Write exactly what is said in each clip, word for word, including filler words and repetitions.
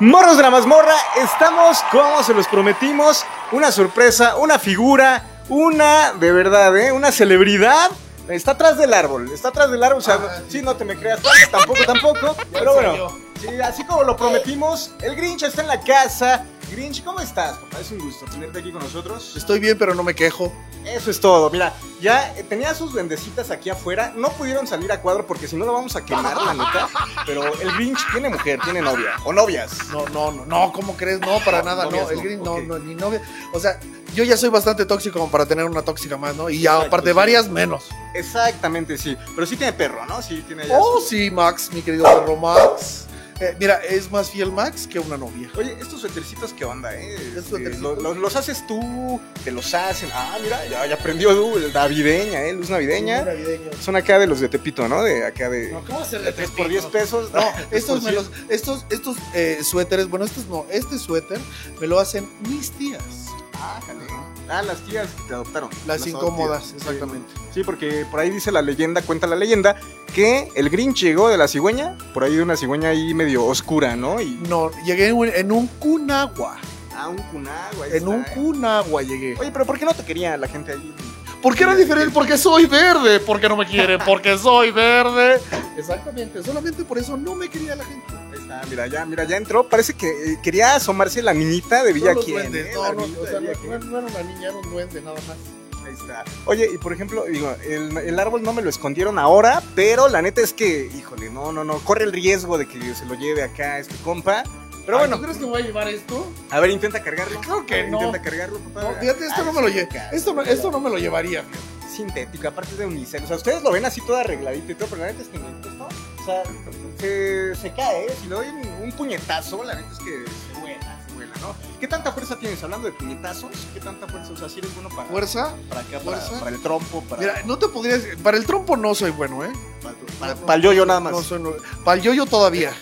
Morros de la Mazmorra, estamos como se los prometimos, una sorpresa, una figura, una, de verdad, ¿eh? Una celebridad. Está atrás del árbol, está atrás del árbol, o sea, ah, sí, no te me creas, tampoco, tampoco, pero bueno, sí, así como lo prometimos, el Grinch está en la casa. Grinch, ¿cómo estás, papá? Es un gusto tenerte aquí con nosotros. Estoy bien, pero no me quejo. Eso es todo, mira, ya tenía sus duendecitas aquí afuera, no pudieron salir a cuadro porque si no lo vamos a quemar, la neta, pero el Grinch tiene mujer, tiene novia, o novias. No, no, no, no, ¿cómo crees? No, para no, nada, novias, no, el Grinch no, okay. no, ni novia, o sea... Yo ya soy bastante tóxico como para tener una tóxica más, ¿no? Y ya, aparte sí, varias, menos. Exactamente, sí. Pero sí tiene perro, ¿no? Sí tiene ya Oh, su... sí, Max, mi querido perro Max. Eh, mira, es más fiel Max que una novia. Oye, estos suetercitos, ¿qué onda, eh? Estos eh lo, lo, los haces tú, te los hacen. Ah, mira, ya, ya aprendió uh, navideña, ¿eh? Luz navideña. Luz Son acá de los de Tepito, ¿no? De acá de... No, ¿cómo hacer de tres por diez pesos? No, estos me los... Estos, estos eh, suéteres, bueno, estos no. Este suéter me lo hacen mis tías. Ah, ah, las tías que te adoptaron. Las, las incómodas, tías, exactamente. Sí, porque por ahí dice la leyenda, cuenta la leyenda, que el Grinch llegó de la cigüeña, por ahí de una cigüeña ahí medio oscura, ¿no? Y... No, llegué en un cunagua. Ah, un cunagua. En está, un eh. cunagua llegué. Oye, pero ¿por qué no te quería la gente ahí? Porque era diferente, porque soy verde, porque no me quieren, porque soy verde. Exactamente, solamente por eso no me quería la gente. Ahí está, mira, ya, mira, ya entró, parece que eh, quería asomarse la niñita de Villaquien. ¿Eh? No, no, o sea, no, no era una niña, era un duende, nada más. Ahí está. Oye, y por ejemplo, digo, el, el árbol no me lo escondieron ahora, pero la neta es que, híjole, no, no, no, corre el riesgo de que se lo lleve acá este compa. Pero bueno, ¿tú crees que voy a llevar esto? A ver, intenta cargarlo. Claro que ver, no. Intenta cargarlo, papá. No, fíjate, esto, ah, no me lo lle... esto, no, esto no me lo llevaría, fíjate. Sintético, aparte de unicel. O sea, ustedes lo ven así todo arregladito y todo, pero la neta es que esto, o sea, se, se cae, ¿eh? Si le doy un puñetazo, la neta es que se vuela, se vuela, ¿no? ¿Qué tanta fuerza tienes? Hablando de puñetazos, ¿qué tanta fuerza? O sea, si ¿sí eres bueno para... ¿Fuerza? ¿Para qué? Para, para el trompo, para... Mira, no te podrías... Para el trompo no soy bueno, ¿eh? Para, para, para el yoyo nada más. No soy... Para el yoyo todavía.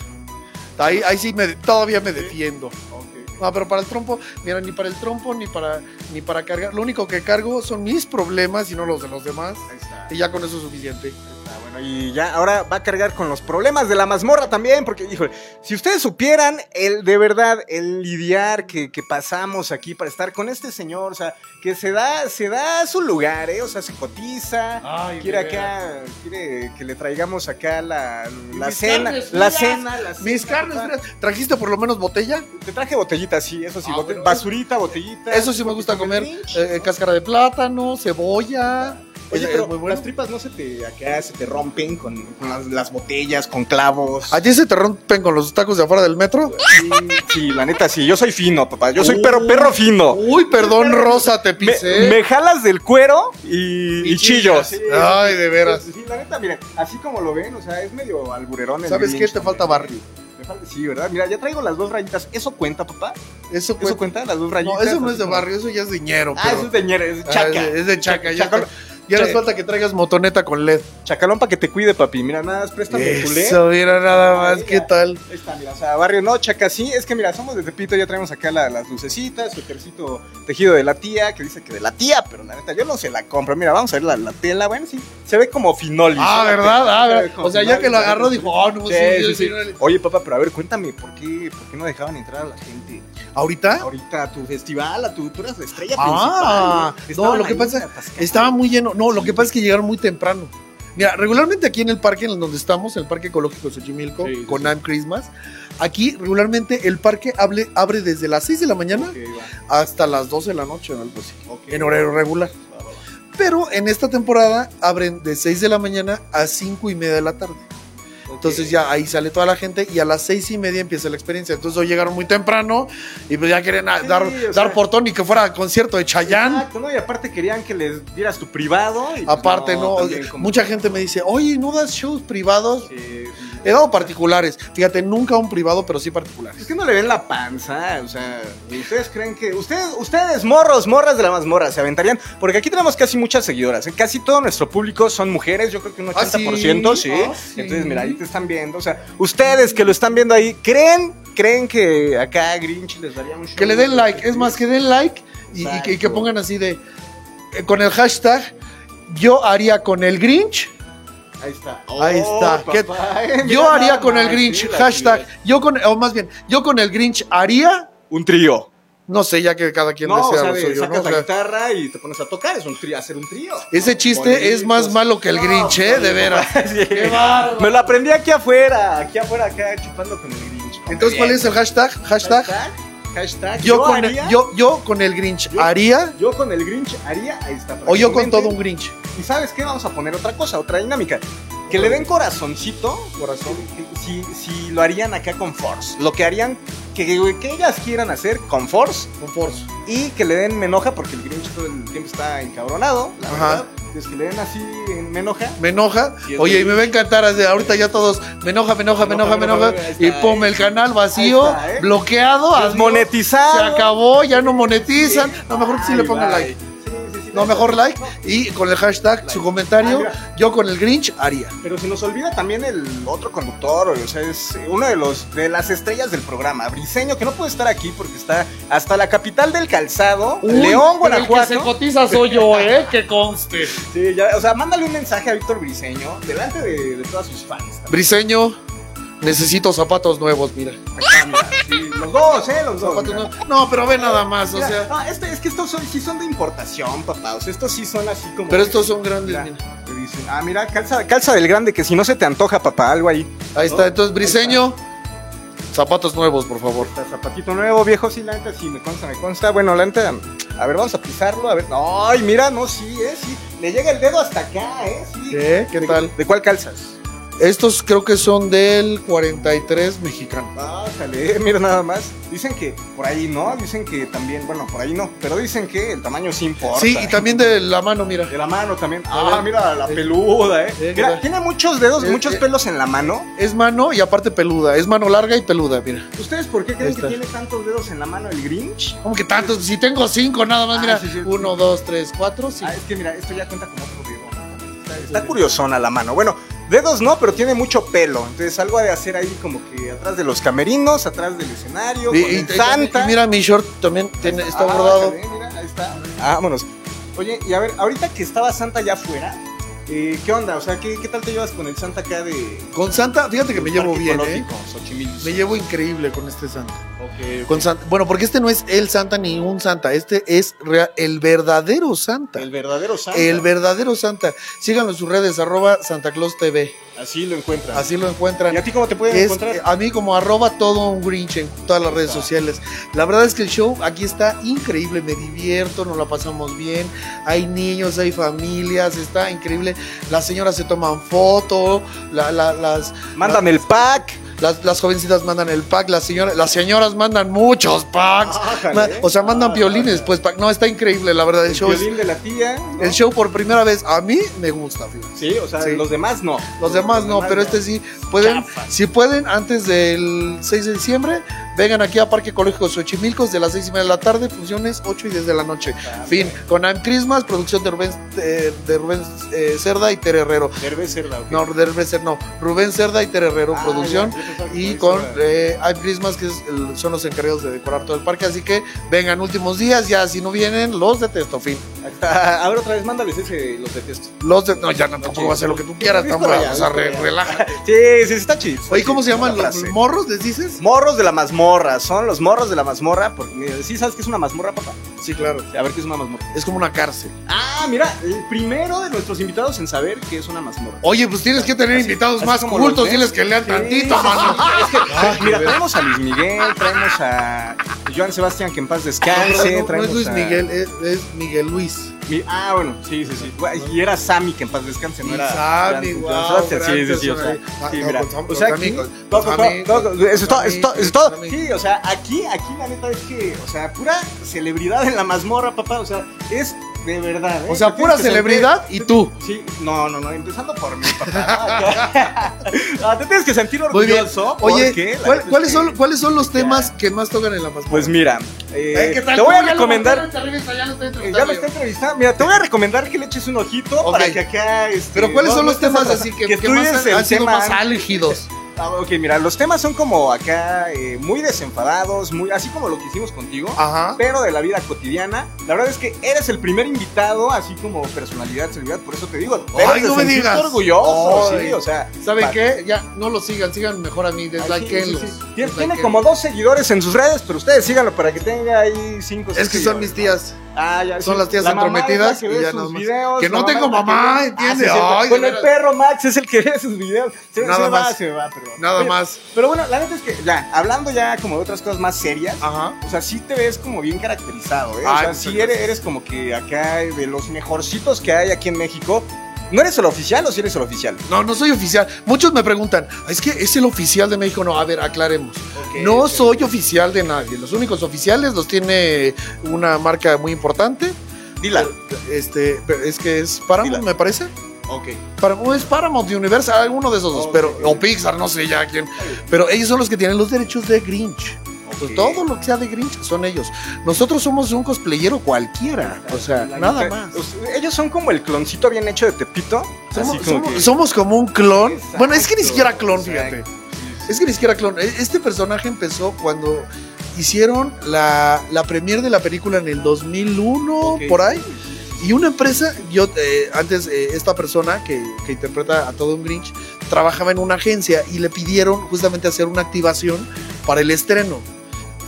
Ahí, ahí sí me, todavía me defiendo. Okay. No, pero para el trompo, mira, ni para el trompo, ni para, ni para cargar. Lo único que cargo son mis problemas y no los de los demás. Ahí está. Y ya con eso es suficiente. Está, bueno, y ya ahora va a cargar con los problemas de la mazmorra también, porque, híjole, si ustedes supieran el, de verdad, el lidiar que, que pasamos aquí para estar con este señor, o sea, que se da, se da su lugar, ¿eh? O sea, se cotiza. Ay, quiere acá, quiere que le traigamos acá la, la cena, la cena, la cena. Mis carnes frías. ¿Trajiste por lo menos botella? Te traje botellita, sí, eso sí, ah, bote, basurita, botellita. Eso sí me gusta comer, Grinch, eh, ¿no? Cáscara de plátano, cebolla. Oye, Oye pero muy bueno. Las tripas no se te, acá se te rompen con, con las, las botellas, con clavos. ¿Allí se te rompen con los tacos de afuera del metro? Sí, sí, la neta sí, yo soy fino, papá, yo soy perro, perro fino. Uy, perdón, Rosa, te pisé. Me, me jalas del cuero y, y, y chillos. Sí, ay, de veras. Sí, la neta, miren, así como lo ven, o sea, es medio alburerón. El ¿Sabes Grinch, qué? Te falta barrio. Sí, ¿verdad? Mira, ya traigo las dos rayitas. ¿Eso cuenta, papá? ¿Eso cuenta? ¿Eso cuenta? Las dos rayitas. No, eso no es de barrio, eso ya es de ñero. Ah, pero... eso es de ñero, es de chaca. Ah, es de chaca, ya chaca. Ya nos falta que traigas motoneta con L E D. Chacalón para que te cuide, papi. Mira, nada más, préstame tu L E D. Eso, mira, nada más, ¿qué tal? Ahí está, mira, o sea, barrio no, chaca sí. Es que mira, somos de Tepito, ya traemos acá la, las lucecitas, su tercito tejido de la tía, que dice que de la tía, pero la neta, yo no se la compro. Mira, vamos a ver la, la tela, bueno, sí, se ve como finolis. Ah, ¿verdad? Tela, ah, ¿verdad? O sea, ya que lo agarró, dijo, oh, no, sí, sí, sí. Oye, papá, pero a ver, cuéntame, ¿por qué, por qué no dejaban entrar a la gente? ¿Ahorita? Ahorita, a tu festival, a tu, tú eras la estrella ah, principal. Ah, no, lo que pasa, estaba muy lleno. No, lo que pasa es que llegaron muy temprano. Mira, regularmente aquí en el parque en donde estamos, en el Parque Ecológico de Xochimilco, sí, sí, con I'm Christmas, aquí regularmente el parque abre, abre desde las seis de la mañana okay, hasta las doce de la noche o algo así, okay, en horario regular. Va, va, va. Pero en esta temporada abren de seis de la mañana a cinco y media de la tarde. Okay. Entonces ya ahí sale toda la gente y a las seis y media empieza la experiencia. Entonces hoy llegaron muy temprano y pues ya querían sí, dar, dar sea, portón y que fuera concierto de Chayanne. Exacto, ¿no? Y aparte querían que les dieras tu privado. Y pues aparte, no, no también, mucha como... gente me dice, oye, ¿no das shows privados? Sí. He dado particulares. Fíjate, nunca un privado, pero sí particulares. Es que no le ven la panza, o sea, ustedes creen que... Ustedes, ustedes morros, morras de la mazmorra, se aventarían, porque aquí tenemos casi muchas seguidoras, ¿eh? Casi todo nuestro público son mujeres, yo creo que un ochenta por ciento, ¿ah, sí? ¿sí? Oh, sí. Entonces, mira, ahí te están viendo, o sea, ustedes que lo están viendo ahí, ¿creen, creen que acá Grinch les daría un show? Que le den like, es más, que den like y, y, que, y que pongan así de, eh, con el hashtag, yo haría con el Grinch Ahí está. Oh, ahí está. Papá, eh, yo haría con el Grinch, sí, hashtag, tía. yo con, o más bien, yo con el Grinch haría... un trío. No sé, ya que cada quien no, desea o sea, lo suyo, sacas ¿no? la o sea, guitarra y te pones a tocar, es un trío, hacer un trío. Ese chiste Bonitos. es más malo que el Grinch, no, ¿eh? De veras. Sí. Qué malo. Me lo aprendí aquí afuera, aquí afuera, acá chupando con el Grinch. Entonces, ¿cuál es el hashtag? Hashtag. Hashtag. Hashtag, yo, yo, con haría, el, yo, yo con el Grinch yo, haría. Yo con el Grinch haría. Ahí está. O yo con todo un Grinch. ¿Y sabes qué? Vamos a poner otra cosa, otra dinámica. Que le den corazoncito. Corazón. Si, si lo harían acá con Force. Lo que harían, que, que ellas quieran hacer con Force. Con Force. Y que le den me enoja, porque el Grinch todo el tiempo está encabronado. La Ajá. verdad. Entonces que le den así en me enoja. Me enoja. Y Oye, y me va a encantar. Ahorita ya todos. Me enoja, me enoja, me enoja, me enoja. Me enoja, me enoja y pon el canal vacío, está, ¿eh? bloqueado. Desmonetizado. Se acabó, ya no monetizan. Sí. No, mejor que sí le pongan like. Sí, sí, sí, no, mejor like. No. Y con el hashtag, like. su comentario, ah, yo con el Grinch haría. Pero se nos olvida también el otro conductor. O sea, es uno de, los, de las estrellas del programa. Briseño, que no puede estar aquí porque está hasta la capital del calzado. Uy, León, Guanajuato. El que se cotiza soy yo, ¿eh? Que conste. Sí, ya, o sea, mándale un mensaje a Víctor Briseño delante de, de todas sus fans. También. Briseño, necesito zapatos nuevos, mira. Sí, los dos, eh, los zapatos dos. Mira. No, pero ve nada más, mira, o sea. No, este, es que estos son, sí son de importación, papá. O sea, estos sí son así como. Pero estos son grandes, mira. mira. Te dicen, ah, mira, calza, calza del grande, que si no se te antoja, papá, algo ahí. Ahí ¿no? está, entonces, Briseño, zapatos nuevos, por favor. Está, zapatito nuevo, viejo, sí, la neta, sí, me consta, me consta. Bueno, la neta, a ver, vamos a pisarlo, a ver. Ay, mira, no, sí, eh, sí. Le llega el dedo hasta acá, eh, sí. ¿Qué? ¿Qué tal? ¿De cuál calzas? Estos creo que son del cuarenta y tres mexicano. Bájale, mira nada más. Dicen que por ahí no, dicen que también, bueno, por ahí no, pero dicen que el tamaño sí importa. Sí, y también de la mano, mira. De la mano también. Ah, mira la peluda, eh. eh mira, tiene muchos dedos, eh, muchos eh, pelos en la mano. Es mano y aparte peluda, es mano larga y peluda, mira. ¿Ustedes por qué creen Esta. que tiene tantos dedos en la mano el Grinch? ¿Cómo que tantos? Si tengo cinco nada más, ah, mira. Sí, sí, Uno, sí. dos, tres, cuatro, cinco. Ah, es que mira, esto ya cuenta como otro dedo. Está, está curiosona la mano. Bueno, dedos no, pero tiene mucho pelo. Entonces algo de hacer ahí como que atrás de los camerinos, atrás del escenario. Y, con y, Santa. y mira, mi short también tiene, está ah, bordado. Bájale, mira, ahí está. Vámonos. Oye, y a ver, ahorita que estaba Santa ya afuera, eh, ¿qué onda? O sea, ¿qué, ¿qué tal te llevas con el Santa acá de...? Con Santa, fíjate que me llevo bien, ¿eh? Xochimilco. Me llevo increíble con este Santa. Okay, okay. Con Santa. Bueno, porque este no es el Santa ni un Santa, este es real, el verdadero Santa. El verdadero Santa. El verdadero Santa. Síganlo en sus redes, arroba Santa Claus T V. Así lo encuentran. Así lo encuentran. ¿Y a ti cómo te pueden es, encontrar? A mí como arroba todo un Grinch en todas las redes sociales. La verdad es que el show aquí está increíble, me divierto, nos la pasamos bien. Hay niños, hay familias, está increíble. Las señoras se toman foto, la, la, las... Mandan las, el pack. Las, las jovencitas mandan el pack, las señoras, las señoras mandan muchos packs. Ah, man, o sea, mandan ah, violines, pues pack. No, está increíble, la verdad. El, el show violín es, de la tía. ¿no? El show por primera vez a mí me gusta. Fíjate. Sí, o sea, sí. los demás no. Los demás los no, demás pero no. este sí. Pueden, Chafa. si pueden, antes del seis de diciembre, vengan aquí a Parque Ecológico de Xochimilco, de las seis y media de la tarde, funciones ocho y diez de la noche. Ah, fin. Bien. Con I'm Christmas, producción de Rubén, eh, de Rubén eh, Cerda y Tere Herrero. Rubén Cerda, okay. No, Rubén Cerda, no. Rubén Cerda y Tere Herrero, ah, producción. Ya. Y con eh, I'm Christmas, que es el, son los encargados de decorar todo el parque. Así que vengan últimos días, ya si no vienen, los detesto, fin. A ver, otra vez, mándales ese, los detesto. Los de, no, ya no, tampoco no, va a hacer lo que tú quieras, tampoco, o sea, re, relaja. Sí, sí, está chido. Oye, ¿cómo se llaman los morros, les dices? Morros de la Mazmorra, son los Morros de la Mazmorra. Porque, ¿sí sabes que es una mazmorra, papá? Sí, claro. A ver, ¿qué es una mazmorra? Es como una cárcel. Ah, mira, el primero de nuestros invitados en saber que es una mazmorra. Oye, pues tienes que tener así, invitados así más cultos, diles que lean sí. tantito, mamá. Es que, ah, mira, traemos a Luis Miguel, traemos a Joan Sebastián, que en paz descanse. No, no, no es Luis a... Miguel, es, es Miguel Luis. Mi... Ah, bueno, sí, sí, sí. Y era Sammy, que en paz descanse, no era. Sammy, wow, Sebastián. Sí, sí, sí. O sea, sí, mira. O sea, aquí. Eso es todo, eso es todo. Sí, o sea, aquí, aquí la neta es que, o sea, pura celebridad en la mazmorra, papá. O sea, es. De verdad, ¿eh? O sea, pura celebridad sentir... y tú. Sí, no, no, no, empezando por mí, papá. No, te tienes que sentir orgulloso. Oye, porque, ¿cuál, ¿cuáles, son, que... ¿cuáles son los temas ya. que más tocan en la mazmorra? Pues mira, eh, ¿Qué tal? te voy a recomendar. Ya me está entrevistando. Mira, te voy a recomendar que le eches un ojito okay. para que acá. Este, Pero ¿cuáles no, son los temas así que, que, que más, han, el han tema... sido más álgidos? Ok, mira, los temas son como acá eh, muy desenfadados, muy así como lo que hicimos contigo, ajá, pero de la vida cotidiana. La verdad es que eres el primer invitado, así como personalidad, celebridad, por eso te digo. Ay, no me digas. Orgulloso, oh, sí, o sea. ¿Saben qué? Ya, no lo sigan, sigan mejor a mí, deslikelos. Sí, sí, sí. Tiene, tiene como dos seguidores en sus redes, pero ustedes síganlo para que tenga ahí cinco. Es que son mis tías. ¿No? Ah, ya, son sí, las tías la entrometidas. Que, y ya sus videos, que no tengo mamá, ¿entiendes? Ah, sí, bueno, el perro Max es el que ve sus videos. Se, nada se más. Va, se va, pero, nada pero, más. Pero bueno, la neta es que ya, hablando ya como de otras cosas más serias, ajá, o sea, sí te ves como bien caracterizado, ¿eh? Ay, o sea, sí eres, eres como que acá de los mejorcitos que hay aquí en México. ¿No eres el oficial o si sí eres el oficial? No, no soy oficial. Muchos me preguntan, ¿es que es el oficial de México? No, a ver, aclaremos. Okay, no okay. soy oficial de nadie. Los únicos oficiales los tiene una marca muy importante. Dila. Este, es que es Paramount, me parece. Ok. Paramount, es Paramount, de Universal, alguno de esos dos. Okay, pero, okay. O Pixar, no sé ya quién. Okay. Pero ellos son los que tienen los derechos de Grinch. Pues todo lo que sea de Grinch son ellos. Nosotros somos un cosplayero cualquiera. O sea, nada más. Ellos son como el cloncito bien hecho de Tepito. Somos, como, somos, que... somos como un clon. Exacto. Bueno, es que ni siquiera clon, fíjate. Sí, sí. Es que ni siquiera clon. Este personaje empezó cuando hicieron la, la premiere de la película en el dos mil uno, okay, por ahí. Y una empresa, yo eh, antes eh, esta persona que, que interpreta a todo un Grinch trabajaba en una agencia y le pidieron justamente hacer una activación para el estreno.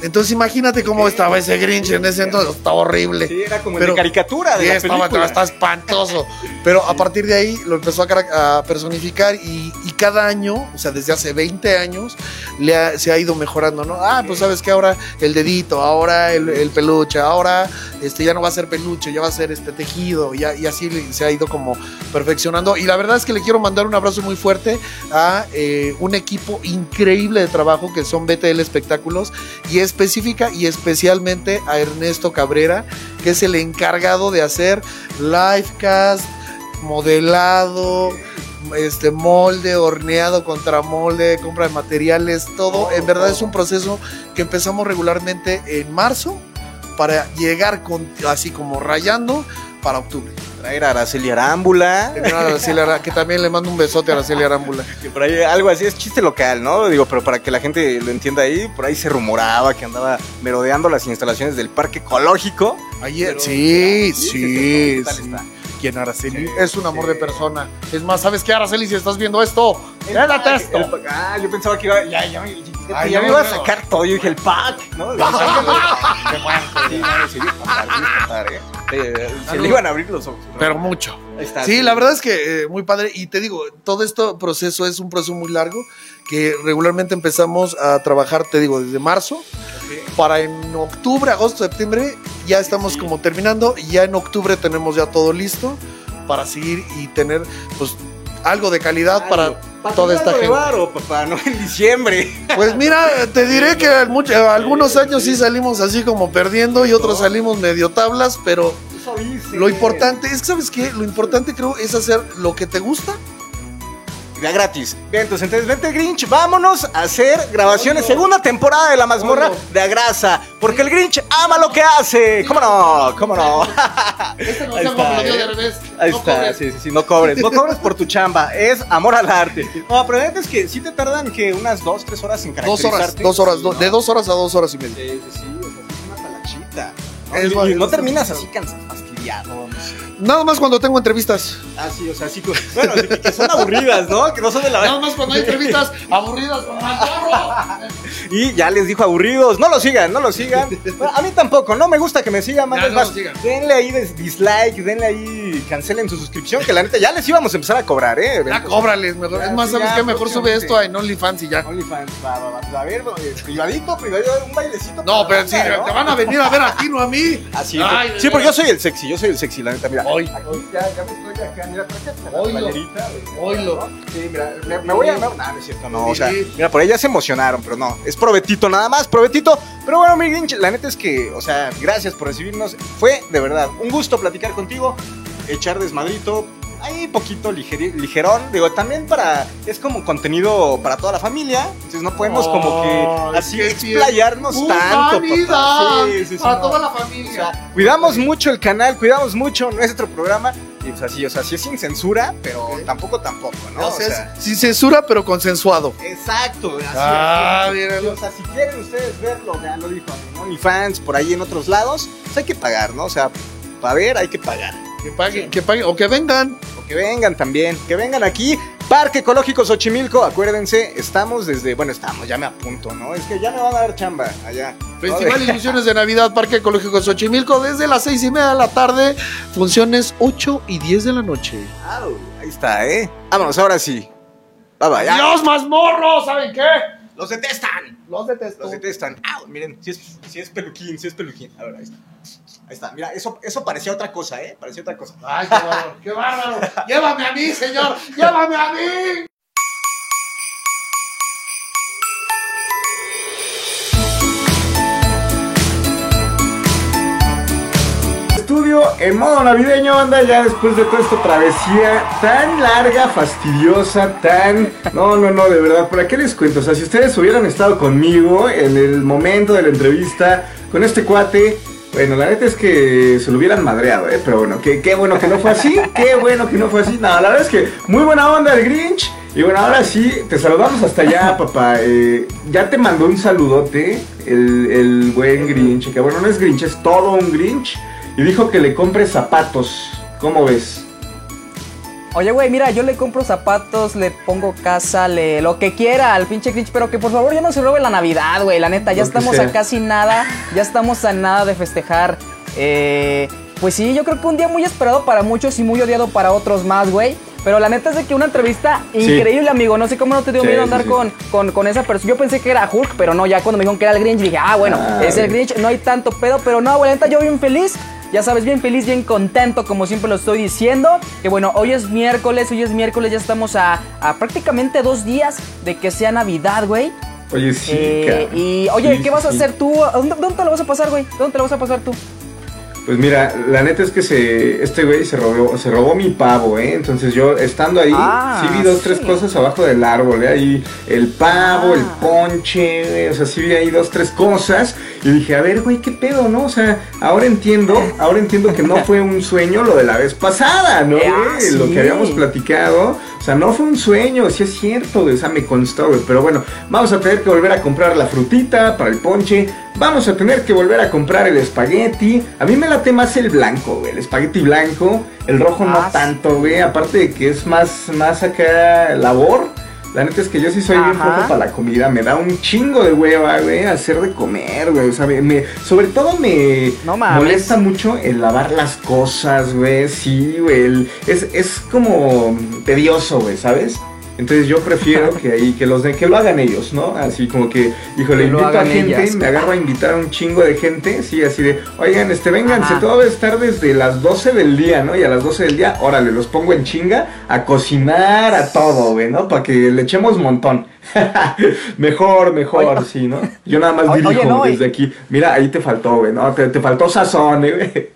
Entonces imagínate cómo sí, estaba ese Grinch en ese entonces, estaba horrible. Sí, era como pero, de caricatura de sí, la estaba, película. Estaba espantoso. Pero sí, a partir de ahí lo empezó a, a personificar y, y cada año, o sea, desde hace veinte años, le ha, se ha ido mejorando, ¿no? Ah, okay, pues sabes que ahora el dedito, ahora el, el peluche, ahora este, ya no va a ser peluche, ya va a ser este tejido, ya, y así se ha ido como perfeccionando. Y la verdad es que le quiero mandar un abrazo muy fuerte a eh, un equipo increíble de trabajo que son B T L Espectáculos y es específica y especialmente a Ernesto Cabrera, que es el encargado de hacer livecast, modelado, este molde, horneado, contramolde, compra de materiales, todo. Oh, en verdad oh. es un proceso que empezamos regularmente en marzo para llegar con, así como rayando para octubre. Traer a Araceli Arámbula. Que también le mando un besote a Araceli Arámbula. Que por ahí algo así, es chiste local, ¿no? Digo, pero para que la gente lo entienda ahí, por ahí se rumoraba que andaba merodeando las instalaciones del Parque Ecológico. Ayer, pero, sí, sí, sí, sí, sí. ¿Quién, Araceli? Sí, es un amor sí. de persona. Es más, ¿sabes qué, Araceli? Si estás viendo esto, quédate esto. El, ah, yo pensaba que iba... Ya, ya, ya. Ay, ya me iba a sacar todo, yo dije el pack, ¿no? Se le iban a abrir los ojos. Pero mucho. Sí, la verdad es que eh, muy padre. Y te digo, todo este proceso es un proceso muy largo que regularmente empezamos a trabajar, te digo, desde marzo. Para en octubre, agosto, septiembre, ya estamos sí. como terminando. Y ya en octubre tenemos ya todo listo para seguir y tener, pues, algo de calidad algo. para... Para toda esta gente. Varo, papá, no en diciembre. Pues mira, te diré que mucho, algunos años sí salimos así como perdiendo y otros salimos medio tablas, pero lo importante es que, ¿sabes qué? Lo importante creo es hacer lo que te gusta. Ya gratis. Bien, entonces, entonces vente Grinch, vámonos a hacer grabaciones, no, no. segunda temporada de La Mazmorra no, no. de Agrasa, porque el Grinch ama lo que hace. ¿Cómo no? ¿Cómo no? Este no Ahí está, eh. de revés. Ahí no está. Cobres. Sí, sí, sí, no cobres. No cobres por tu chamba, es amor al arte. No, pero la verdad es que sí te tardan que unas dos, tres horas en caracterizarte. Dos horas, dos horas, sí, do, no. de dos horas a dos horas y media. Sí, sí, sí, o sea, es una palachita. No, es y, bueno, y no terminas así cansado, fastidiado, no sé. Nada más cuando tengo entrevistas. Ah, sí, o sea, sí. Bueno, que, que son aburridas, ¿no? Que no son de la... Nada más cuando hay entrevistas aburridas con Mancarro. Y ya les dijo aburridos. No lo sigan, no lo sigan. Bueno, a mí tampoco, no me gusta que me sigan. Más no, no más, denle ahí dislike, denle ahí, cancelen su suscripción, que la neta ya les íbamos a empezar a cobrar, ¿eh? Ya cóbrales, mejor. Ya, es más, sí, ¿sabes qué? Mejor sube esto a OnlyFans y ya. OnlyFans, va, va, va. A ver, privadito, privadito, un bailecito. No, pero sí, ¿no? Te van a venir a ver a ti, no a mí. Así. Ay, sí, porque yo soy el sexy, yo soy el sexy, la neta, mira. Hoy. Hoy ya, ya me estoy acá, mira, traje la valerita. Oilo. Sí, mira, me, me voy a... No, no es cierto, no, sí. O sea, mira, por ahí ya se emocionaron, pero no, es probetito nada más, probetito. Pero bueno, mi Grinch, la neta es que, o sea, gracias por recibirnos, fue de verdad un gusto platicar contigo, echar desmadrito, ahí poquito ligeri, ligerón, digo, también para, es como contenido para toda la familia, entonces no podemos oh, como que así explayarnos bien. tanto. Navidad, sí, sí, para no. toda la familia. O sea, cuidamos mucho el canal, cuidamos mucho nuestro programa. Y, o sea, sí, o sea, sí es sin censura, pero okay. tampoco, tampoco, ¿no? O sea, o sea, sin censura, pero consensuado. Exacto. Así ah, es, bien, bien. O sea, si quieren ustedes verlo, ya lo dijo OnlyFans, por ahí en otros lados, pues hay que pagar, ¿no? O sea, para ver hay que pagar. Que paguen, sí. que paguen, o que vengan. O que vengan también, que vengan aquí. Parque Ecológico Xochimilco, acuérdense, estamos desde, bueno, estamos, ya me apunto, ¿no? Es que ya me van a dar chamba allá. Festival y funciones de Navidad, Parque Ecológico Xochimilco, desde las seis y media de la tarde, funciones ocho y diez de la noche. Au, ahí está, ¿eh? Vámonos, ahora sí. Bye, bye. ¡Dios, mazmorros! ¿Saben qué? ¡Los detestan! ¡Los detestan! ¡Los detestan! ¡Au! Miren, si es, si es peluquín, si es peluquín. A ver, ahí está. Ahí está, mira, eso, eso parecía otra cosa, ¿eh? Parecía otra cosa. ¡Ay, qué bárbaro! ¡Qué bárbaro! ¡Llévame a mí, señor! ¡Llévame a mí! Estudio en modo navideño, anda ya después de toda esta travesía tan larga, fastidiosa, tan... No, no, no, de verdad, ¿para qué les cuento? O sea, si ustedes hubieran estado conmigo en el momento de la entrevista con este cuate... Bueno, la neta es que se lo hubieran madreado, ¿eh? Pero bueno, qué, qué bueno que no fue así, qué bueno que no fue así. Nada, no, la verdad es que muy buena onda el Grinch. Y bueno, ahora sí, te saludamos hasta allá, papá. Eh, ya te mandó un saludote el, el buen Grinch, que bueno, no es Grinch, es todo un Grinch. Y dijo que le compre zapatos, ¿cómo ves? Oye, güey, mira, yo le compro zapatos, le pongo casa, le lo que quiera al pinche Grinch, pero que por favor ya no se robe la Navidad, güey, la neta, ya estamos a casi nada, ya estamos a nada de festejar. Eh, pues sí, yo creo que un día muy esperado para muchos y muy odiado para otros más, güey. Pero la neta es de que una entrevista increíble, sí. amigo. No sé cómo no te dio sí, miedo andar sí, sí. Con, con, con esa persona. Yo pensé que era Hulk, pero no, ya cuando me dijeron que era el Grinch, dije, ah, bueno, ah, es el Grinch, no hay tanto pedo, pero no, güey, la neta, yo bien feliz. Ya sabes, bien feliz, bien contento, como siempre lo estoy diciendo. Que bueno, hoy es miércoles, hoy es miércoles, ya estamos a, a prácticamente dos días de que sea Navidad, güey. Oye, sí, eh, Y, oye, sí, ¿qué sí, vas a sí. hacer tú? ¿Dónde, ¿Dónde te lo vas a pasar, güey? ¿Dónde te lo vas a pasar tú? Pues mira, la neta es que se, este güey se robó, se robó mi pavo, ¿eh? Entonces yo, estando ahí, ah, sí vi dos, sí. tres cosas abajo del árbol, ¿eh? Ahí el pavo, ah. el ponche, ¿eh? O sea, sí vi ahí dos, tres cosas. Y dije, a ver, güey, ¿qué pedo, no? O sea, ahora entiendo, ahora entiendo que no fue un sueño lo de la vez pasada, ¿no? Ah, sí. Lo que habíamos platicado, o sea, no fue un sueño, sí es cierto, güey, o sea, me constó, güey. Pero bueno, vamos a tener que volver a comprar la frutita para el ponche. Vamos a tener que volver a comprar el espagueti. A mí me late más el blanco, güey. El espagueti blanco. El rojo ah, no tanto, güey. Aparte de que es más, más acá labor. La neta es que yo sí soy ajá. bien flojo para la comida. Me da un chingo de hueva, güey, hacer de comer, güey. O sea, me, me, sobre todo me no molesta mucho el lavar las cosas, güey. Sí, güey. El, es, es como tedioso, güey, ¿sabes? Entonces yo prefiero que ahí que los de que lo hagan ellos, ¿no? Así como que, híjole, invito a gente, ellas. me agarro a invitar a un chingo de gente, sí, así de, oigan, este, vénganse, todo debe estar desde las doce del día, ¿no? Y a las doce del día, órale, los pongo en chinga a cocinar, a todo, güey, ¿no? Para que le echemos montón. mejor, mejor, oye, sí, ¿no? Yo nada más dirijo oye, no, desde y... aquí, mira, ahí te faltó, güey, ¿no? Te, te faltó sazón, güey.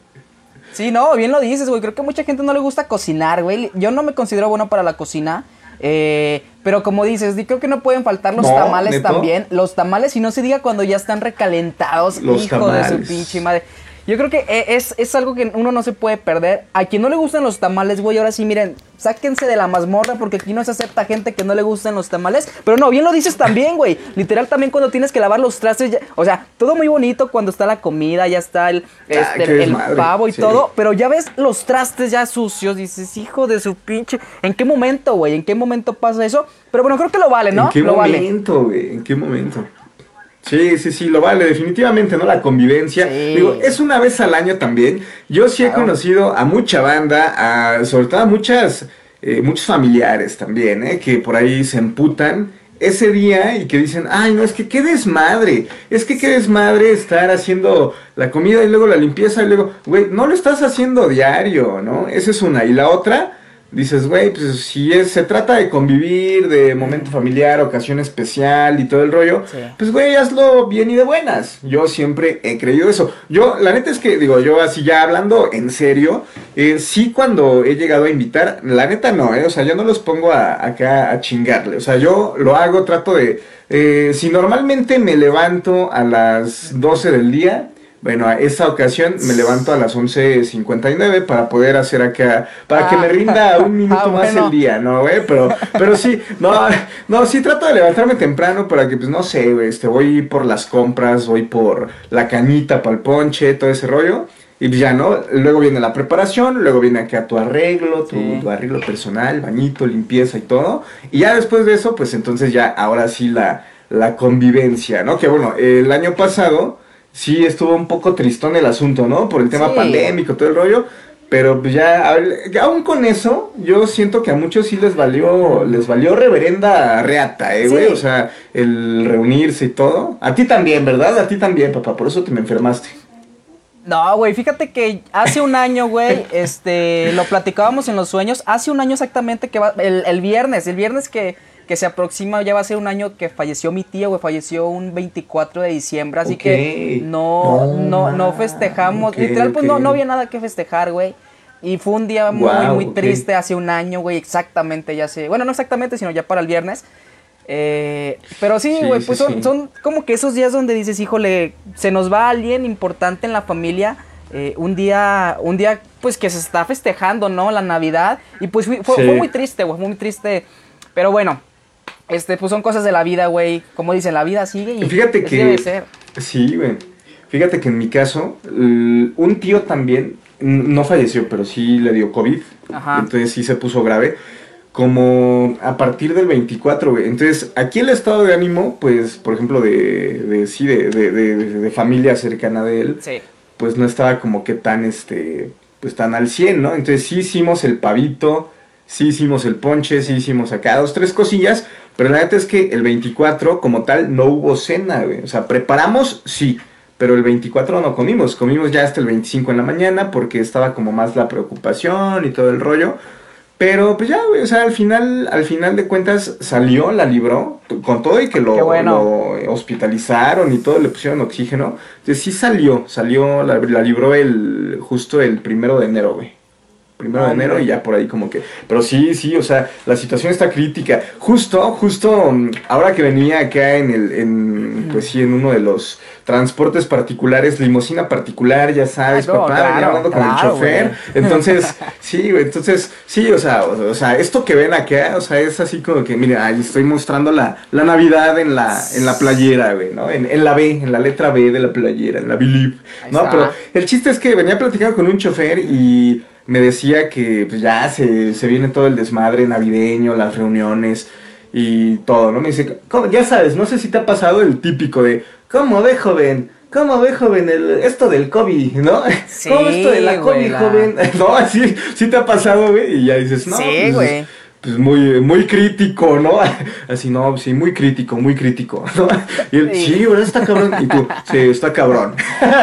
Sí, no, bien lo dices, güey, creo que a mucha gente no le gusta cocinar, güey, yo no me considero bueno para la cocina. Eh, pero como dices, creo que no pueden faltar los no, tamales ¿neto? también. Los tamales, y no se diga cuando ya están recalentados, los hijo tamales. de su pinche madre. Yo creo que es, es algo que uno no se puede perder. A quien no le gustan los tamales, güey, ahora sí, miren, sáquense de la mazmorra porque aquí no se acepta gente que no le gustan los tamales. Pero no, bien lo dices también, güey. Literal, también cuando tienes que lavar los trastes. Ya, o sea, todo muy bonito cuando está la comida, ya está el, este, ah, el, el pavo y sí. todo. Pero ya ves los trastes ya sucios. Dices, hijo de su pinche. ¿En qué momento, güey? ¿En qué momento pasa eso? Pero bueno, creo que lo vale, ¿no? ¿En qué lo momento, vale. güey? ¿En qué momento? Sí, sí, sí, lo vale, definitivamente, ¿no? La convivencia, sí. digo, es una vez al año también. Yo sí he conocido a mucha banda, a, sobre todo a muchas, eh, muchos familiares también, ¿eh? Que por ahí se emputan ese día y que dicen, ay, no, es que qué desmadre, es que qué desmadre estar haciendo la comida y luego la limpieza y luego, güey, no lo estás haciendo diario, ¿no? Esa es una, y la otra... dices, güey, pues si es, se trata de convivir, de momento familiar, ocasión especial y todo el rollo, sí, pues güey, hazlo bien y de buenas. Yo siempre he creído eso. Yo, la neta es que, digo, yo así ya hablando en serio, eh, sí cuando he llegado a invitar, la neta no, eh, o sea, yo no los pongo a, acá a chingarle. O sea, yo lo hago, trato de, eh, si normalmente me levanto a las doce del día... Bueno, a esta ocasión me levanto a las once cincuenta y nueve para poder hacer acá, para ah, que me rinda un minuto ah, más bueno. el día, ¿no, güey? Pero, pero sí, no, no, sí trato de levantarme temprano para que, pues, no sé, güey, este, voy por las compras, voy por la cañita para el ponche, todo ese rollo, y ya, ¿no? Luego viene la preparación, luego viene acá tu arreglo, tu, sí. tu arreglo personal, bañito, limpieza y todo, y ya después de eso, pues, entonces ya, ahora sí la, la convivencia, ¿no? Que, bueno, el año pasado... Sí, estuvo un poco tristón el asunto, ¿no? Por el tema sí. pandémico, todo el rollo. Pero ya, aún con eso, yo siento que a muchos sí les valió, les valió reverenda reata, ¿eh, güey? Sí. O sea, el reunirse y todo. A ti también, ¿verdad? A ti también, papá. Por eso te me enfermaste. No, güey, fíjate que hace un año, güey, este, lo platicábamos en los sueños. Hace un año exactamente que va, el, el viernes, el viernes que... que se aproxima, ya va a ser un año que falleció mi tía, güey, falleció un veinticuatro de diciembre, así okay. que no, no, no, no festejamos, okay, literal, pues okay. no, no había nada que festejar, güey, y fue un día muy, wow, muy okay. triste, hace un año, güey, exactamente, ya sé, bueno, no exactamente, sino ya para el viernes, eh, pero sí, güey, sí, pues sí, son, sí. son como que esos días donde dices, híjole, se nos va alguien importante en la familia, eh, un día, un día, pues, que se está festejando, ¿no?, la Navidad, y pues fue, fue, sí. fue muy triste, güey, muy triste, pero bueno, Este, pues son cosas de la vida, güey. Como dicen, la vida sigue y fíjate que, debe ser. Sí, güey. Fíjate que en mi caso, un tío también, no falleció, pero sí le dio COVID. Ajá. Entonces sí se puso grave. Como a partir del veinticuatro, güey. Entonces, aquí el estado de ánimo, pues, por ejemplo, de, de sí, de, de, de, de familia cercana de él, sí. pues no estaba como que tan, este, pues tan al cien, ¿no? Entonces sí hicimos el pavito, sí hicimos el ponche, sí hicimos acá dos, tres cosillas. Pero la neta es que el veinticuatro, como tal, no hubo cena, güey. O sea, preparamos, sí, pero el veinticuatro no comimos. Comimos ya hasta el veinticinco en la mañana porque estaba como más la preocupación y todo el rollo. Pero pues ya, güey, o sea, al final, al final de cuentas salió, la libró, con todo y que lo, bueno. lo hospitalizaron y todo, le pusieron oxígeno. Entonces sí salió, salió, la, la libró el justo el primero de enero, güey. Primero de enero y ya por ahí como que... Pero sí, sí, o sea, la situación está crítica. Justo, justo ahora que venía acá en el... En, pues sí, en uno de los transportes particulares, limusina particular, ya sabes, claro, papá, claro, venía hablando claro, con el chofer. Güey. Entonces, sí, güey, entonces, sí, o sea, o, o sea, esto que ven acá, o sea, es así como que, mira, ahí estoy mostrando la, la Navidad en la, en la playera, güey, ¿no? En, en la B, en la letra B de la playera, en la Believe, ¿no? Pero el chiste es que venía platicando con un chofer y... Me decía que pues, ya se, se viene todo el desmadre navideño, las reuniones y todo, ¿no? Me dice, ¿cómo? Ya sabes, no sé si te ha pasado el típico de, ¿cómo ve, joven? ¿Cómo ve, joven? El, esto del COVID, ¿no? Sí, ¿cómo esto de la COVID, la... joven? No, así, sí te ha pasado, güey. Y ya dices, no, sí, pues, güey. Pues muy, muy crítico, ¿no? Así, no, sí, muy crítico, muy crítico, ¿no? Y él, sí, sí, ¿verdad? Está cabrón. Y tú, sí, está cabrón.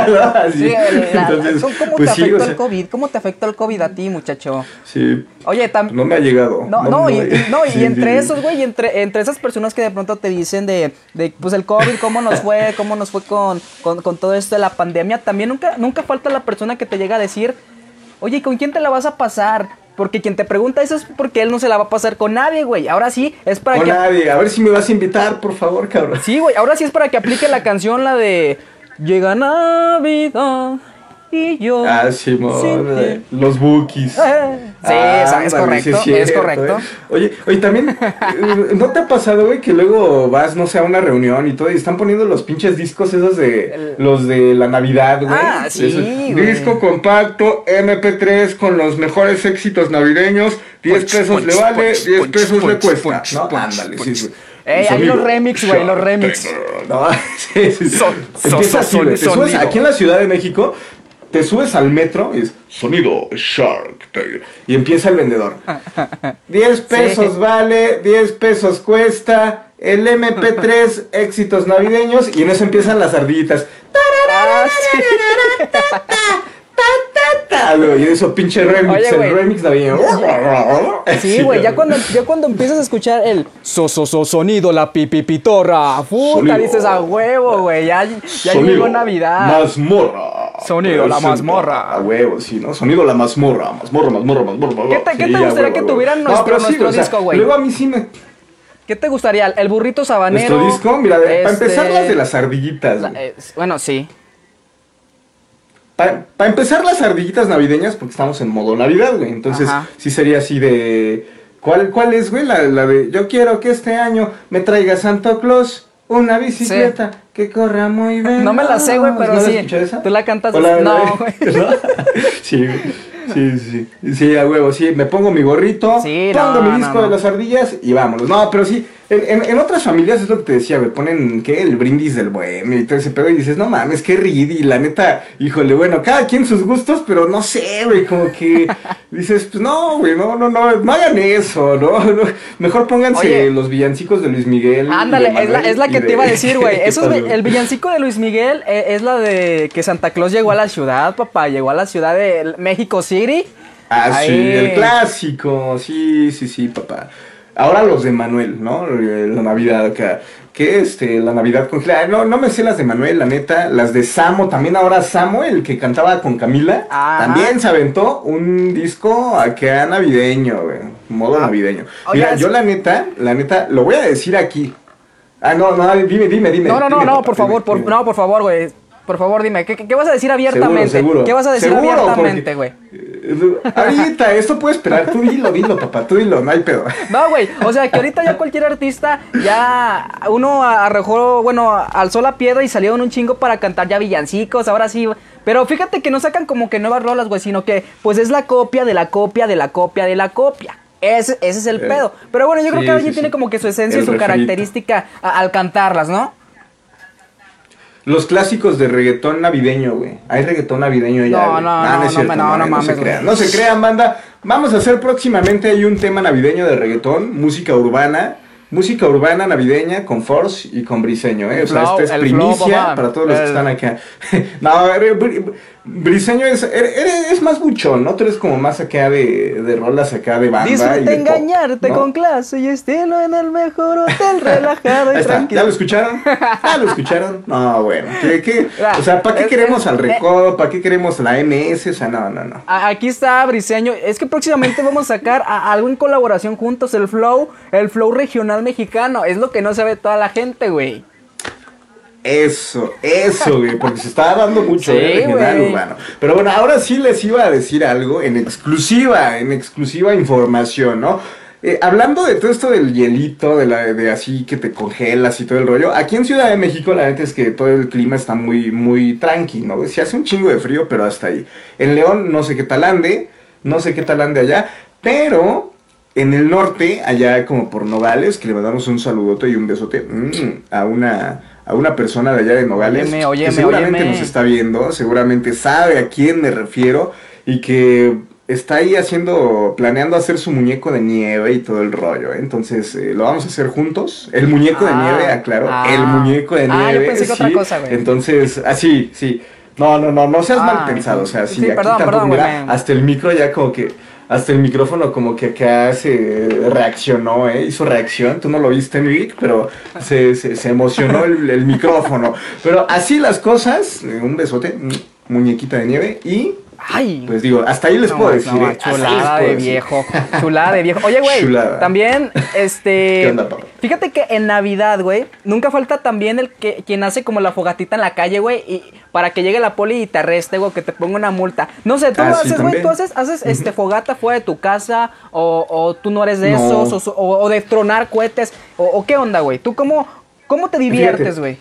¿No? Así. Sí, la, entonces, ¿cómo pues te sí, afectó o sea, el COVID? ¿Cómo te afectó el COVID a ti, muchacho? Sí. Oye, también... No me ha llegado. No, no, no, y, no, y sí, entre sí, esos, güey, entre, entre esas personas que de pronto te dicen de, de pues, el COVID, ¿cómo nos fue? ¿Cómo nos fue con, con, con todo esto de la pandemia? También nunca, nunca falta la persona que te llega a decir, oye, ¿con quién te la vas a pasar? Porque quien te pregunta eso es porque él no se la va a pasar con nadie, güey. Ahora sí es para con que... Con nadie. A ver si me vas a invitar, por favor, cabrón. Sí, güey. Ahora sí es para que aplique la canción, la de... Llega Navidad y yo... Ah, sí, Simón. Los Bookies. Eh. Sí, ah, esa, es, correcto, sí es, cierto, es correcto. Es eh. correcto. Oye, oye, también... ¿No te ha pasado, güey, que luego vas, no sé, a una reunión y todo y están poniendo los pinches discos esos de... El... Los de la Navidad, güey. Ah, sí, güey. Disco compacto, eme pe tres con los mejores éxitos navideños. diez pesos le vale, diez pesos le cuesta. No, ándale, sí, güey. Ey, hay los remix, güey, los remix. No, sí, sí. Son, son, son, así, son, son subes, aquí en la Ciudad de México... Te subes al metro y es sonido Shark Tale. Y empieza el vendedor. diez pesos sí. vale, diez pesos cuesta, el eme pe tres, éxitos navideños. Y en eso empiezan las ardillitas. Ah, sí. Ah, güey, esos pinches remix, el remix también. Sí, güey, ya cuando, ya cuando empiezas a escuchar el so, so, so, sonido, la pipipitorra, puta, dices a huevo, güey, ya, ya llegó Navidad. Mazmorra. Sonido, la mazmorra. A huevo, sí, ¿no? Sonido, la mazmorra, mazmorra, mazmorra, mazmorra. ¿Qué te, sí, ¿qué te gustaría que tuvieran nuestro, no, nuestro sí, disco, güey? O sea, luego a mí sí me... ¿Qué te gustaría? El burrito sabanero. ¿Nuestro disco? Mira, este... para empezar las de las ardillitas. La, eh, bueno, sí. Para, para empezar las ardillitas navideñas, porque estamos en modo Navidad, güey. Entonces, ajá, sí sería así de... ¿Cuál, cuál es, güey? La, la de... Yo quiero que este año me traiga Santa Claus una bicicleta, sí, que corra muy bien. No me la sé, güey, pero ¿no sí. Esa? ¿Tú la cantas? Hola, no, güey. Sí, sí, sí. Sí, a huevo, sí. Me pongo mi gorrito, sí, pongo no, mi disco no, no. de las ardillas y vámonos. No, pero sí, en, en, en otras familias es lo que te decía, güey. Ponen, ¿qué? El brindis del bohemio y todo ese pedo. Y dices, no mames, qué ridi. La neta, híjole, bueno, cada quien sus gustos, pero no sé, güey. Como que dices, pues no, güey, no, no, no, no hagan eso, ¿no? no mejor pónganse Oye, los villancicos de Luis Miguel. Ándale, es la, es la que de... te iba a decir, güey. Eso es, el villancico de Luis Miguel eh, es la de que Santa Claus llegó a la ciudad, papá. Llegó a la ciudad de México City. Ah, ahí, sí, el clásico. Sí, sí, sí, papá. Ahora los de Manuel, ¿no? La Navidad acá. Que este, la Navidad con... No, no me sé las de Manuel, la neta. Las de Samo, también ahora Samo, el que cantaba con Camila. Ajá. También se aventó un disco acá navideño, güey. Modo navideño. Mira, Oye, yo es... la neta, la neta, lo voy a decir aquí. Ah, no, no, dime, dime, dime. No, no, dime, no, no, por dime, favor, dime. Por, no, por favor, güey. Por favor, dime, ¿qué, qué vas a decir abiertamente? Seguro, seguro. ¿Qué vas a decir seguro, abiertamente, güey? Ahorita, esto puede esperar, tú dilo, dilo, papá, tú dilo, no hay pedo. No, güey, o sea, que ahorita ya cualquier artista ya uno arrojó, bueno, alzó la piedra y salieron un chingo para cantar ya villancicos, ahora sí. Pero fíjate que no sacan como que nuevas rolas, güey, sino que pues es la copia de la copia de la copia de la copia. Ese, ese es el eh, pedo. Pero bueno, yo sí, creo que cada sí, quien sí. tiene como que su esencia el y su referito. característica a, al cantarlas, ¿no? Los clásicos de reggaetón navideño, güey. Hay reggaetón navideño ya. No, no, nah, no, no, es cierto, no, no, no, no mames, se crean. No se crean, banda. Vamos a hacer próximamente hay un tema navideño de reggaetón, música urbana, música urbana navideña con Force y con Briseño, ¿eh? O sea, esta es primicia para todos los que están acá. No, a ver, Briseño es, eres, es más buchón, ¿no? Tú eres como más acá de, de rolas acá de banda. Disfruta engañarte pop, ¿no? Con clase y estilo en el mejor hotel, relajado y tranquilo. ¿Ya lo escucharon? ¿Ya lo escucharon? No, bueno. ¿qué, qué? O sea, ¿para qué es, queremos es, al Recodo? ¿Para qué queremos la M S? O sea, no, no, no. Aquí está Briseño. Es que próximamente vamos a sacar a, a alguna colaboración juntos, el flow, el flow regional mexicano. Es lo que no sabe toda la gente, güey. Eso, eso, güey, porque se estaba dando mucho, sí, eh, regional urbano. Pero bueno, ahora sí les iba a decir algo en exclusiva, en exclusiva información, ¿no? Eh, hablando de todo esto del hielito, de la de así que te congelas y todo el rollo, aquí en Ciudad de México la neta es que todo el clima está muy, muy tranqui, ¿no? Se hace un chingo de frío, pero hasta ahí. En León no sé qué tal ande, no sé qué tal ande allá, pero... En el norte, allá como por Nogales, que le mandamos un saludote y un besote mmm, a una a una persona de allá de Nogales, óyeme, óyeme, que seguramente óyeme. nos está viendo, seguramente sabe a quién me refiero y que está ahí haciendo, planeando hacer su muñeco de nieve y todo el rollo, ¿eh? Entonces eh, lo vamos a hacer juntos, el muñeco ah, de nieve, aclaro, ah, el muñeco de nieve, ah, yo pensé que sí, otra cosa, güey. Entonces, así, sí, no, no, no, no seas ah, mal pensado, o sea, sí, sí aquí perdón, tampoco, perdón, mira, hasta el micro ya como que... Hasta el micrófono como que acá se reaccionó, ¿eh? Hizo reacción, tú no lo viste, Vic, pero se, se, se emocionó el, el micrófono. Pero así las cosas, un besote, muñequita de nieve y... Ay, pues digo, hasta ahí les no, puedo decir, no, ¿eh? Chulada de viejo, chulada de viejo. Oye, güey, también, este... ¿Qué onda, papá? Fíjate que en Navidad, güey, nunca falta también el que quien hace como la fogatita en la calle, güey, y para que llegue la poli y te arreste, güey, que te ponga una multa. No sé, tú ah, haces, güey, sí, tú haces, haces uh-huh. este, fogata fuera de tu casa, o, o tú no eres de no. esos, o, o de tronar cohetes, o, o qué onda, güey. ¿Tú cómo, cómo te diviertes, güey?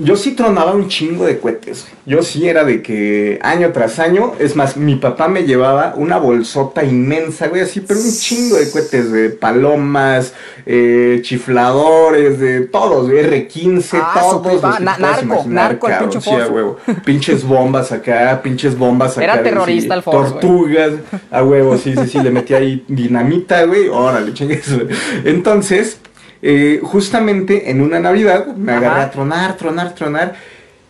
Yo sí tronaba un chingo de cohetes. Yo sí era de que año tras año, es más, mi papá me llevaba una bolsota inmensa, güey, así, pero un chingo de cohetes, de palomas, eh, chifladores, de todos, de erre quince, ah, todos. Los Na narco, narco, el pinche Force. Sí, huevo. Pinches bombas acá, pinches bombas acá. Era terrorista el Force. Tortugas, wey. A huevo, sí, sí, sí, le metía ahí dinamita, güey, órale, chingues, güey. Entonces... Eh, justamente en una Navidad me agarré a tronar, tronar, tronar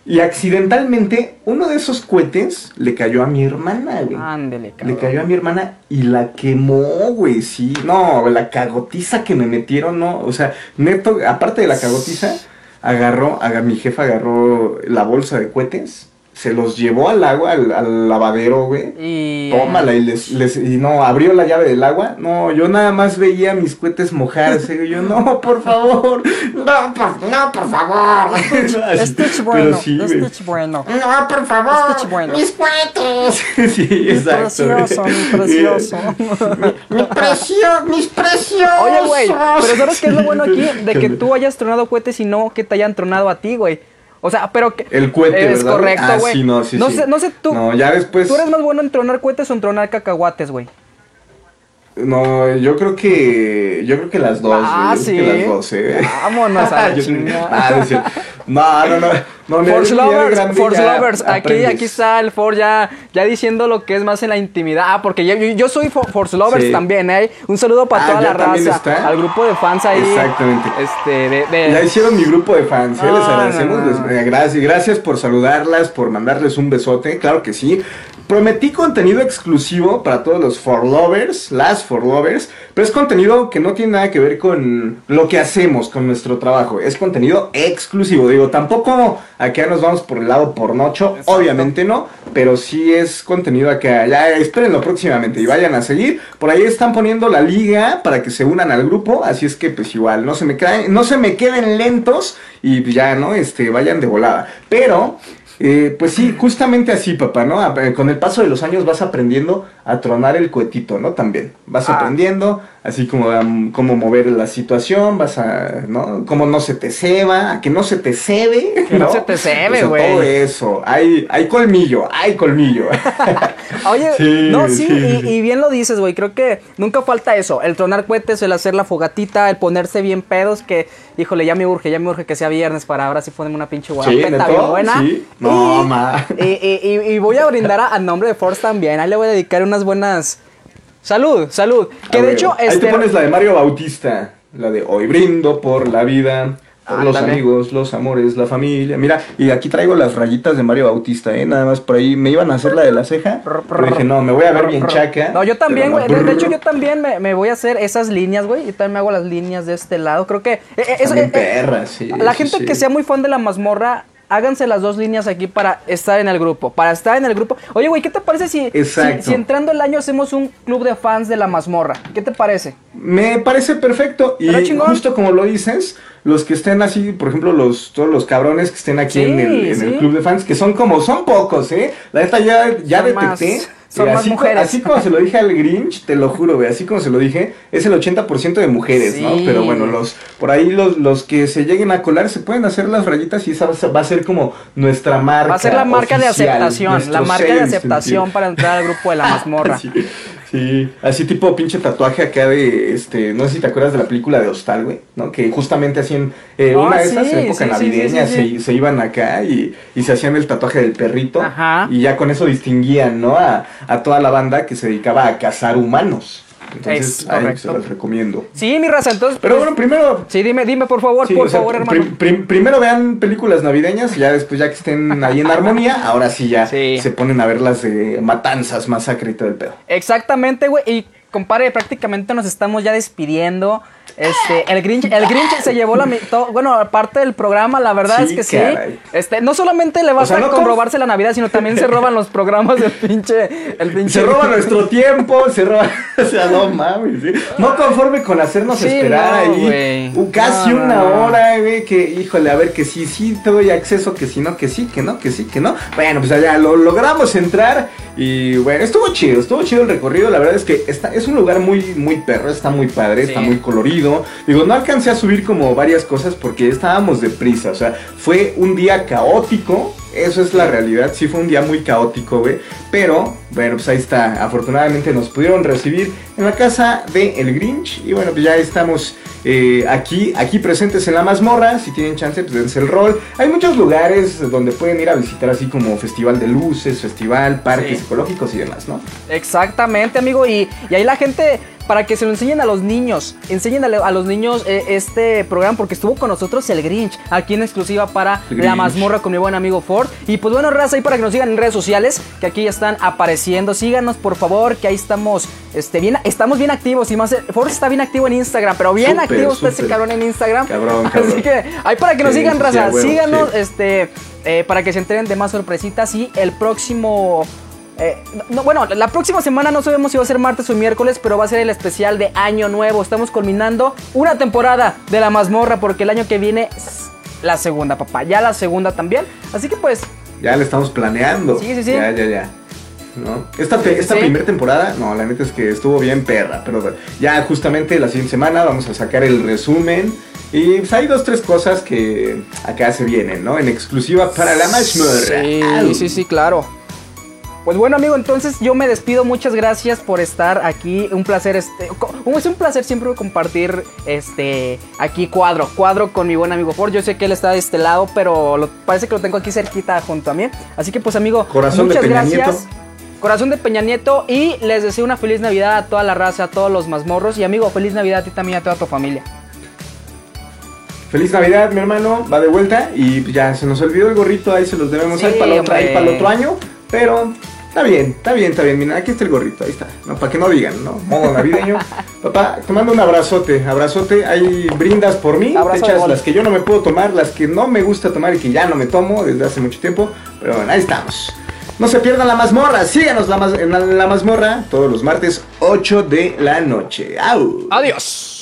Y accidentalmente, uno de esos cohetes le cayó a mi hermana, güey. Ándele, cabrón. Le cayó a mi hermana y la quemó, güey, sí. No, la cagotiza que me metieron, no. O sea, neto, aparte de la cagotiza, agarró, agarró mi jefa agarró la bolsa de cohetes, se los llevó al agua, al, al lavadero, güey. Y... tómala y les, les... Y no, abrió la llave del agua. No, yo nada más veía mis cohetes mojarse. Yo, no, por favor. No, por, no, por favor. Esto es bueno. Pero sí, esto es bueno. No, por favor. Esto es bueno. Mis cohetes. Sí, exacto. Mi precioso, mi precioso. mi, mi precio, mis preciosos. Oye, güey, pero ¿sabes qué es lo bueno aquí? De que tú hayas tronado cohetes y no que te hayan tronado a ti, güey. O sea, pero que... el cohete, es ¿verdad? Correcto, güey. Ah, sí, no, sí, no sí. Sé, no sé tú. No, ya después... ¿Tú eres más bueno en tronar cohetes o en tronar cacahuates, güey? No, yo creo que... Yo creo que las dos, güey. Ah, yo sí. Creo que las dos, eh. Vámonos a la chingada. No, no, no. no Force Lovers, Force Lovers. Aquí, aquí está el Force ya, ya diciendo lo que es más en la intimidad. Ah, porque yo, yo soy for, Force Lovers sí. también, ¿eh? Un saludo para ah, toda la raza. Está. Al grupo de fans ahí. Exactamente. Este, de, de... Ya hicieron mi grupo de fans, ¿eh? No, les agradecemos. No, no. Les, eh, gracias, gracias por saludarlas, por mandarles un besote. Claro que sí. Prometí contenido exclusivo para todos los For Lovers, las For Lovers, pero es contenido que no tiene nada que ver con lo que hacemos, con nuestro trabajo. Es contenido exclusivo. Digo, tampoco acá nos vamos por el lado pornocho, exacto. Obviamente no, pero sí es contenido acá. Ya espérenlo próximamente y vayan a seguir. Por ahí están poniendo la liga para que se unan al grupo, así es que pues igual, no se me caen, no se me queden lentos y ya, ¿no? Este, vayan de volada. Pero... Eh, pues sí, justamente así, papá, ¿no? A, con el paso de los años vas aprendiendo a tronar el cohetito, ¿no? También vas ah. aprendiendo, así como um, cómo mover la situación, vas a, ¿no? Cómo no se te ceba, a que no se te cebe, que ¿no? no se te cebe, güey. O sea, todo eso, hay, hay colmillo, hay colmillo. Oye, sí, no, sí, sí. Y, y bien lo dices, güey, creo que nunca falta eso, el tronar cohetes, el hacer la fogatita, el ponerse bien pedos, que, híjole, ya me urge, ya me urge que sea viernes para ahora sí ponerme una pinche guarapeta sí, bien buena. Sí. No, ma. Y, y, y, y voy a brindar a, a nombre de Force también. Ahí le voy a dedicar unas buenas. Salud, salud. Que a de ver, hecho. Ahí este... te pones la de Mario Bautista. La de hoy brindo por la vida, por ah, los dale. amigos, los amores, la familia. Mira, y aquí traigo las rayitas de Mario Bautista, ¿eh? Nada más por ahí. Me iban a hacer la de la ceja. Pero dije, no, me voy a ver bien chaca. No, yo también, güey. De, de hecho, yo también me, me voy a hacer esas líneas, güey. Yo también me hago las líneas de este lado. Creo que. Eh, eh, eso, eh, perra, sí, la sí, gente sí. que sea muy fan de La Mazmorra. Háganse las dos líneas aquí para estar en el grupo, para estar en el grupo. Oye, güey, ¿qué te parece si, si, si entrando el año hacemos un club de fans de La Mazmorra? ¿Qué te parece? Me parece perfecto. Y justo como lo dices, los que estén así, por ejemplo, los todos los cabrones que estén aquí sí, en, el, en sí. el club de fans, que son como, son pocos, ¿eh? La neta ya, ya detecté. Más. Son eh, más así, mujeres. Así como se lo dije al Grinch, te lo juro, güey, así como se lo dije, es el ochenta por ciento de mujeres, sí. ¿no? Pero bueno, los por ahí los, los que se lleguen a colar se pueden hacer las rayitas y esa va a ser como nuestra marca. Va a ser la marca oficial, de aceptación, la marca de aceptación sentido. Para entrar al grupo de La Mazmorra. Sí, sí, así tipo pinche tatuaje acá de, este, no sé si te acuerdas de la película de Hostal, güey, ¿no? Que justamente hacían, eh, oh, una sí, de esas épocas sí, navideñas sí, sí, sí. Se, se iban acá y, y se hacían el tatuaje del perrito. Ajá. Y ya con eso distinguían, ¿no? A, a toda la banda que se dedicaba a cazar humanos. Entonces, es ahí se los recomiendo. Sí, mi raza, entonces... Pero bueno, primero... Sí, dime, dime, por favor, sí, por o sea, favor, hermano. Prim, prim, primero vean películas navideñas, ya después, ya que estén ahí en armonía, ahora sí ya sí. se ponen a ver las de matanzas, masacre y todo el pedo. Exactamente, güey, y compadre, prácticamente nos estamos ya despidiendo... Este, el Grinch, el Grinch se llevó la mitad, bueno, parte del programa, la verdad sí, es que caray. sí. Este, no solamente le basta o sea, no con robarse la Navidad, sino también se roban los programas del pinche, el pinche. Se roba nuestro tiempo, se roba, o sea, no mames, ¿sí? No conforme con hacernos sí, esperar no, ahí, wey. casi no, una hora, güey, que, híjole, a ver, que sí, sí, te doy acceso, que sí, no, que sí, que no, que sí, que no. Bueno, pues allá lo logramos entrar y, bueno, estuvo chido, estuvo chido el recorrido, la verdad es que está, es un lugar muy, muy perro, está muy padre, sí. está muy colorido. Digo, no alcancé a subir como varias cosas porque estábamos deprisa, o sea, fue un día caótico, eso es la realidad, sí fue un día muy caótico, güey, pero, bueno, pues ahí está, afortunadamente nos pudieron recibir en la casa de El Grinch y bueno, pues ya estamos eh, aquí, aquí presentes en La Mazmorra, si tienen chance, pues dense el rol, hay muchos lugares donde pueden ir a visitar así como festival de luces, festival, parques sí. ecológicos y demás, ¿no? Exactamente, amigo, y, y ahí la gente... para que se lo enseñen a los niños. Enseñen a, a los niños eh, este programa, porque estuvo con nosotros el Grinch, aquí en exclusiva para Grinch. La Mazmorra con mi buen amigo Force. Y pues bueno, raza, ahí para que nos sigan en redes sociales, que aquí ya están apareciendo. Síganos, por favor, que ahí estamos este, bien, estamos bien activos. Y más, Force está bien activo en Instagram, pero bien super, activo super. Usted ese cabrón en Instagram. Cabrón, cabrón. Así que ahí para que nos sí, sigan, sí, raza. Bueno, síganos, sí. este... Eh, para que se enteren de más sorpresitas. Y el próximo... Eh, no, bueno, la próxima semana no sabemos si va a ser martes o miércoles, pero va a ser el especial de Año Nuevo. Estamos culminando una temporada de La Mazmorra, porque el año que viene es la segunda, papá. Ya la segunda también. Así que pues... Ya la estamos planeando. Sí, sí, sí. Ya, ya, ya. ¿No? Esta, esta sí. primera temporada, no, la neta es que estuvo bien perra. Pero ya justamente la siguiente semana vamos a sacar el resumen. Y pues hay dos, tres cosas que acá se vienen, ¿no? En exclusiva para La Mazmorra. Sí, Ay. sí, sí, claro. Pues bueno, amigo, entonces yo me despido. Muchas gracias por estar aquí. Un placer, este... Es un placer siempre compartir, este... Aquí cuadro, cuadro con mi buen amigo Ford. Yo sé que él está de este lado, pero lo, parece que lo tengo aquí cerquita junto a mí. Así que pues, amigo, Corazón muchas de Peña gracias. Nieto. Corazón de Peña Nieto, y les deseo una feliz Navidad a toda la raza, a todos los mazmorros. Y amigo, feliz Navidad a ti también, a toda tu familia. Feliz Navidad, mi hermano, va de vuelta. Y ya se nos olvidó el gorrito, ahí se los debemos sí, ahí para pa el otro año. Pero está bien, está bien, está bien. Mira, aquí está el gorrito, ahí está. No, para que no digan, ¿no? Modo navideño. Papá, te mando un abrazote, abrazote. Ahí brindas por mí, te echas las que yo no me puedo tomar, las que no me gusta tomar y que ya no me tomo desde hace mucho tiempo. Pero bueno, ahí estamos. No se pierdan La Mazmorra, síganos la maz en la, la Mazmorra todos los martes ocho de la noche. ¡Au! Adiós.